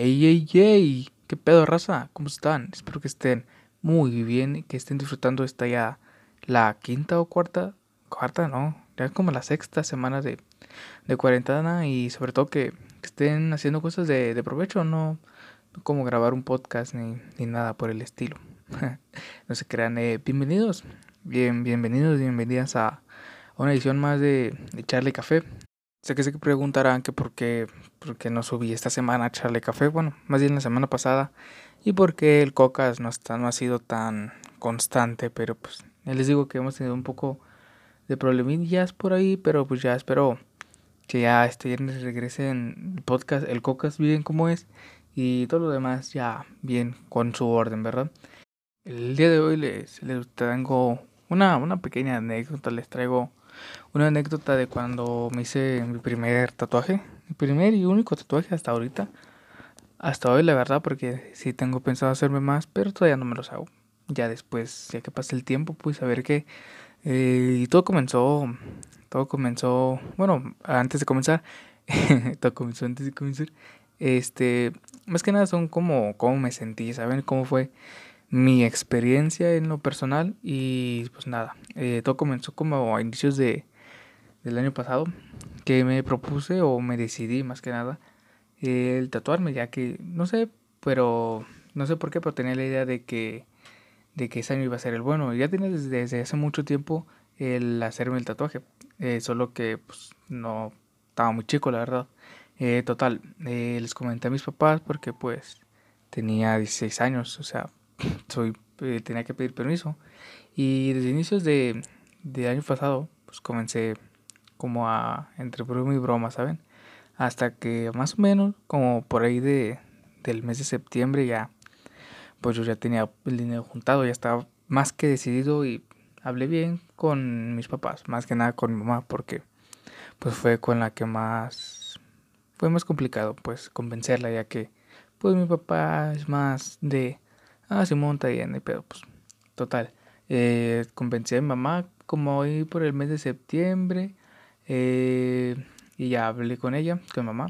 ¡Ey, ey, ey! ¿Qué pedo, raza? ¿Cómo están? Espero que estén muy bien, que estén disfrutando esta ya la sexta semana de cuarentena, y sobre todo que estén haciendo cosas de provecho, no como grabar un podcast ni nada por el estilo. No se crean, bienvenidas a una edición más de Charlie Café. Sé que se preguntarán que por qué no subí esta semana a Charlie Café, bueno, más bien la semana pasada, y por qué el Cocas no ha sido tan constante, pero pues ya les digo que hemos tenido un poco de problemillas por ahí, pero pues ya espero que ya este viernes regrese en el podcast, el Cocas bien como es, y todo lo demás ya bien con su orden, ¿verdad? El día de hoy les traigo una pequeña anécdota, les traigo una anécdota de cuando me hice mi primer tatuaje, mi primer y único tatuaje hasta ahorita, hasta hoy la verdad, porque sí tengo pensado hacerme más, pero todavía no me los hago. Ya después, ya que pase el tiempo, pues a ver qué. Y todo comenzó, bueno, antes de comenzar, más que nada son como cómo me sentí, ¿saben? Cómo fue mi experiencia en lo personal. Y pues nada, todo comenzó como a inicios del año pasado, que me propuse o me decidí más que nada el tatuarme, ya que no sé por qué, pero tenía la idea de que ese año iba a ser el bueno. Ya tenía desde hace mucho tiempo el hacerme el tatuaje, solo que pues no estaba muy chico la verdad. Les comenté a mis papás porque pues tenía 16 años, o sea, tenía que pedir permiso, y desde inicios de año pasado pues comencé como a entre broma y broma, ¿saben? Hasta que más o menos como por ahí del mes de septiembre ya pues yo ya tenía el dinero juntado, ya estaba más que decidido, y hablé bien con mis papás, más que nada con mi mamá, porque pues fue con la que más fue más complicado pues convencerla, ya que pues mi papá es más de Simón está bien, pero pues total, convencí a mi mamá como hoy por el mes de septiembre, y ya hablé con ella, con mi mamá,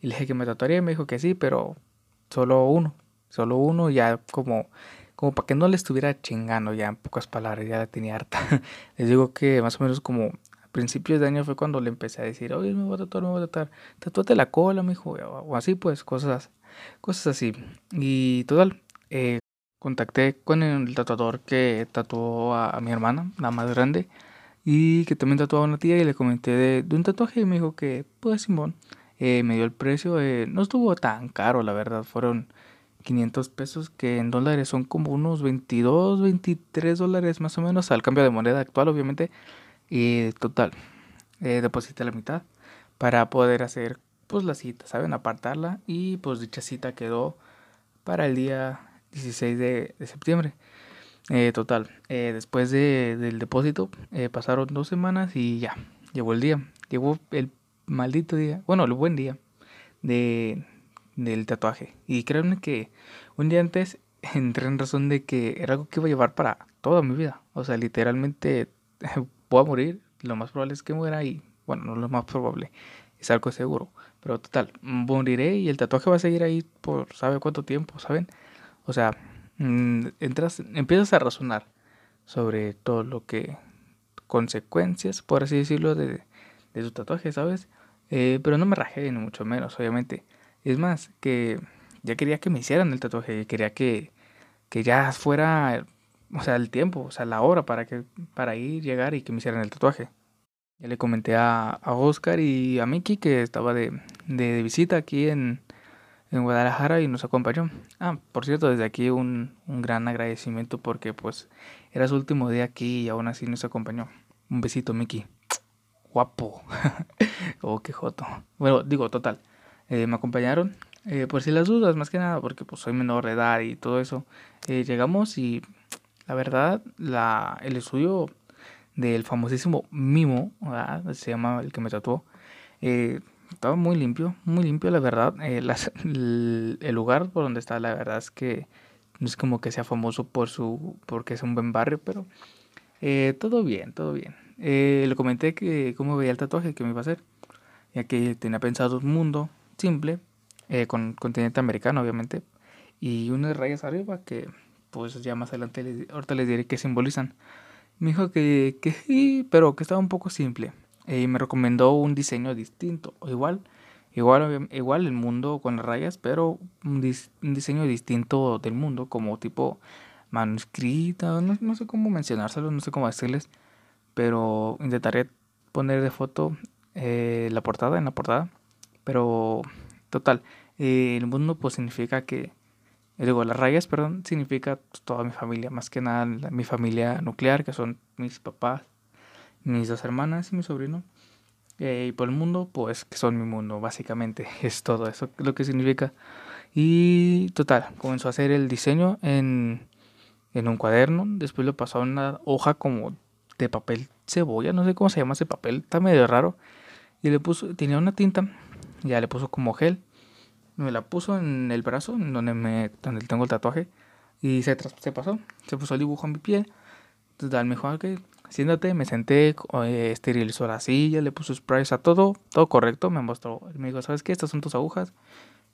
y le dije que me tatuaría, y me dijo que sí, pero solo uno, ya como para que no le estuviera chingando, ya en pocas palabras, ya la tenía harta. Les digo que más o menos como a principios de año fue cuando le empecé a decir, oye, me voy a tatuar, tatúate la cola, me dijo, o así pues, cosas así, y total, contacté con el tatuador que tatuó a mi hermana, la más grande, y que también tatuaba a una tía, y le comenté de un tatuaje, y me dijo que pues simón. Me dio el precio, no estuvo tan caro la verdad, fueron 500 pesos, que en dólares son como unos 22, 23 dólares más o menos al cambio de moneda actual obviamente, y total, deposité la mitad para poder hacer pues la cita, ¿saben? Apartarla, y pues dicha cita quedó para el día 16 de septiembre. Después del depósito pasaron 2 semanas y ya llegó el día, llegó el maldito día, bueno, el buen día del tatuaje, y créanme que un día antes entré en razón de que era algo que iba a llevar para toda mi vida, o sea, literalmente voy a morir, lo más probable es que muera, y bueno, no lo más probable, es algo seguro, pero total, moriré y el tatuaje va a seguir ahí por sabe cuánto tiempo, ¿saben? O sea, empiezas a razonar sobre todo lo que consecuencias, por así decirlo, de tu tatuaje, ¿sabes? Pero no me rajé, ni mucho menos, obviamente. Es más, que ya quería que me hicieran el tatuaje, quería que ya fuera, o sea, el tiempo, o sea, la hora para ir, llegar y que me hicieran el tatuaje. Ya le comenté a Oscar y a Miki, que estaba de visita aquí en Guadalajara y nos acompañó. Por cierto, desde aquí un gran agradecimiento, porque pues era su último día aquí y aún así nos acompañó. Un besito, Miki. Guapo. Oh, qué joto. Bueno, digo, total. Me acompañaron por si las dudas, más que nada, porque pues soy menor de edad y todo eso. Llegamos y la verdad, el estudio del famosísimo Mimo, ¿verdad? Se llama el que me tatuó. Estaba muy limpio la verdad. El lugar por donde está, la verdad es que no es como que sea famoso porque es un buen barrio, pero todo bien. Le comenté que cómo veía el tatuaje que me iba a hacer, ya que tenía pensado un mundo simple, con continente americano, obviamente, y unas rayas arriba que pues ya más adelante ahorita les diré qué simbolizan. Me dijo que sí, pero que estaba un poco simple, y me recomendó un diseño distinto, igual el mundo con las rayas, pero un diseño distinto del mundo, como tipo manuscrita, no sé cómo mencionárselo, no sé cómo decirles, pero intentaré poner de foto en la portada, pero total, el mundo pues significa que, digo, las rayas, perdón, significa pues toda mi familia, más que nada mi familia nuclear, que son mis papás, mis dos hermanas y mi sobrino, y por el mundo, pues que son mi mundo, básicamente, es todo eso lo que significa. Y total, comenzó a hacer el diseño en un cuaderno, después lo pasó a una hoja como de papel cebolla, no sé cómo se llama ese papel, está medio raro, y le puso, tenía una tinta, ya le puso como gel, me la puso en el brazo, donde tengo el tatuaje, y se puso el dibujo en mi piel. Total, me dijo, que siéntate, me senté, esterilizó la silla, le puso sprays a todo correcto, me mostró, me dijo, ¿sabes qué? Estas son tus agujas,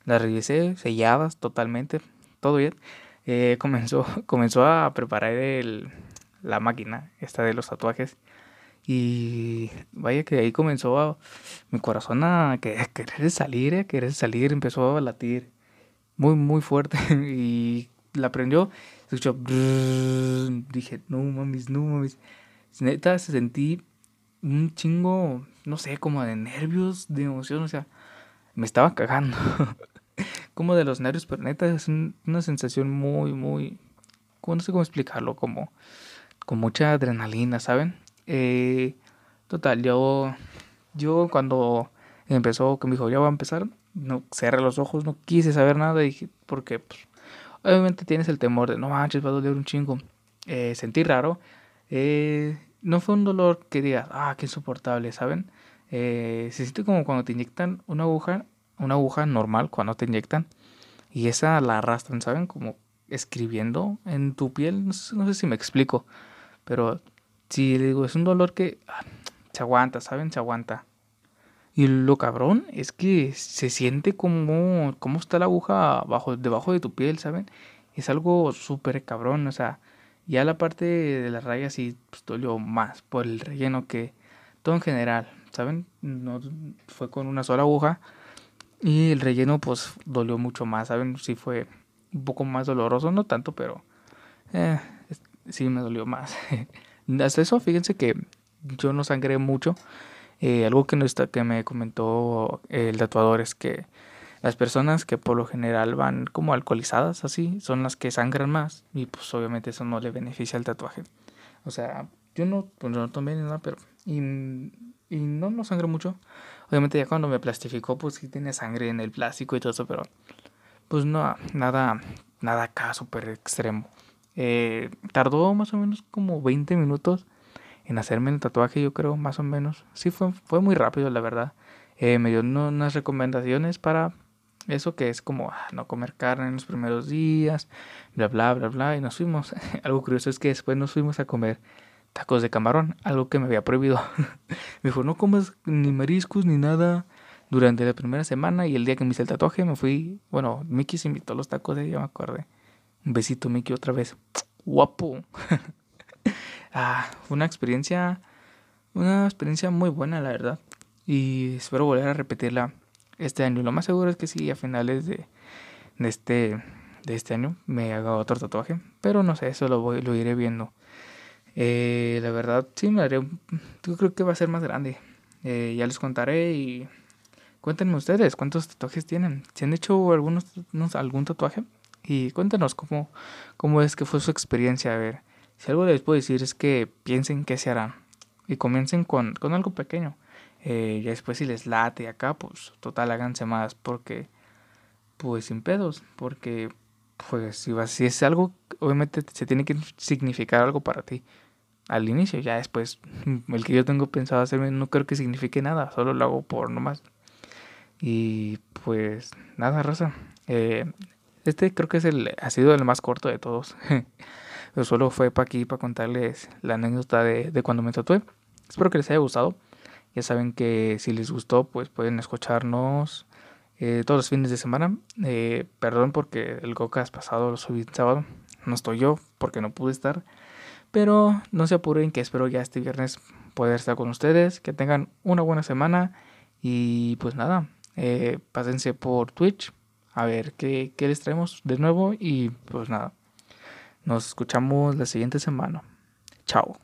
las revisé, selladas totalmente, todo bien. Comenzó a preparar la máquina esta de los tatuajes, y vaya que ahí comenzó mi corazón a querer salir, empezó a latir muy muy fuerte, y la prendió, se escuchó, dije, no mames, neta se sentí un chingo, no sé, como de nervios, de emoción, o sea, me estaba cagando, como de los nervios, pero neta es una sensación muy, muy, no sé cómo explicarlo, como con mucha adrenalina, ¿saben? Total, yo cuando empezó, que me dijo, ya va a empezar, no cerré los ojos, no quise saber nada, dije, porque pues, obviamente tienes el temor de, no manches, va a doler un chingo, sentí raro, no fue un dolor que digas, qué insoportable, ¿saben? Se siente como cuando te inyectan una aguja normal, cuando te inyectan, y esa la arrastran, ¿saben? Como escribiendo en tu piel, no sé si me explico, pero sí, le digo, es un dolor que se aguanta, ¿saben? Se aguanta. Y lo cabrón es que se siente como está la aguja debajo de tu piel, ¿saben? Es algo súper cabrón, o sea, ya la parte de las rayas sí pues, dolió más por el relleno que todo en general, ¿saben? No fue con una sola aguja y el relleno pues dolió mucho más, ¿saben? Sí fue un poco más doloroso, no tanto, pero sí me dolió más. Hasta eso, fíjense que yo no sangré mucho. Algo que me comentó el tatuador es que las personas que por lo general van como alcoholizadas, así, son las que sangran más. Y pues obviamente eso no le beneficia al tatuaje. O sea, yo no tomé ni nada, pero y no sangré mucho. Obviamente ya cuando me plastificó, pues sí tenía sangre en el plástico y todo eso, pero pues no, nada acá súper extremo. Tardó más o menos como 20 minutos en hacerme el tatuaje, yo creo, más o menos. Sí, fue muy rápido, la verdad. Me dio unas recomendaciones para eso, que es como no comer carne en los primeros días, bla, bla, bla, bla. Y nos fuimos. Algo curioso es que después nos fuimos a comer tacos de camarón, algo que me había prohibido. Me dijo, no comas ni mariscos ni nada durante la primera semana. Y el día que me hice el tatuaje me fui, bueno, Mickey se invitó a los tacos, ya me acordé. Un besito, Mickey, otra vez. ¡Guapo! Fue una experiencia muy buena, la verdad. Y espero volver a repetirla este año. Lo más seguro es que sí, a finales de este año me haga otro tatuaje. Pero no sé, eso lo iré viendo. La verdad, sí, me haré. Yo creo que va a ser más grande. Ya les contaré y cuéntenme ustedes cuántos tatuajes tienen. ¿Se han hecho algún tatuaje? Y cuéntenos cómo es que fue su experiencia. A ver, si algo les puedo decir es que piensen qué se harán y comiencen con algo pequeño. Y después si les late acá, pues total háganse más, porque pues sin pedos, porque pues si es algo, obviamente se tiene que significar algo para ti al inicio. Ya después el que yo tengo pensado hacerme no creo que signifique nada, solo lo hago por nomás. Y pues nada, raza, este creo que ha sido el más corto de todos. Pero solo fue para aquí, para contarles la anécdota de cuando me tatué. Espero que les haya gustado. Ya saben que si les gustó, pues pueden escucharnos todos los fines de semana. Perdón porque el Gocas pasado lo subí el sábado. No estoy yo porque no pude estar. Pero no se apuren que espero ya este viernes poder estar con ustedes. Que tengan una buena semana. Y pues nada, pásense por Twitch a ver qué les traemos de nuevo. Y pues nada, nos escuchamos la siguiente semana. Chao.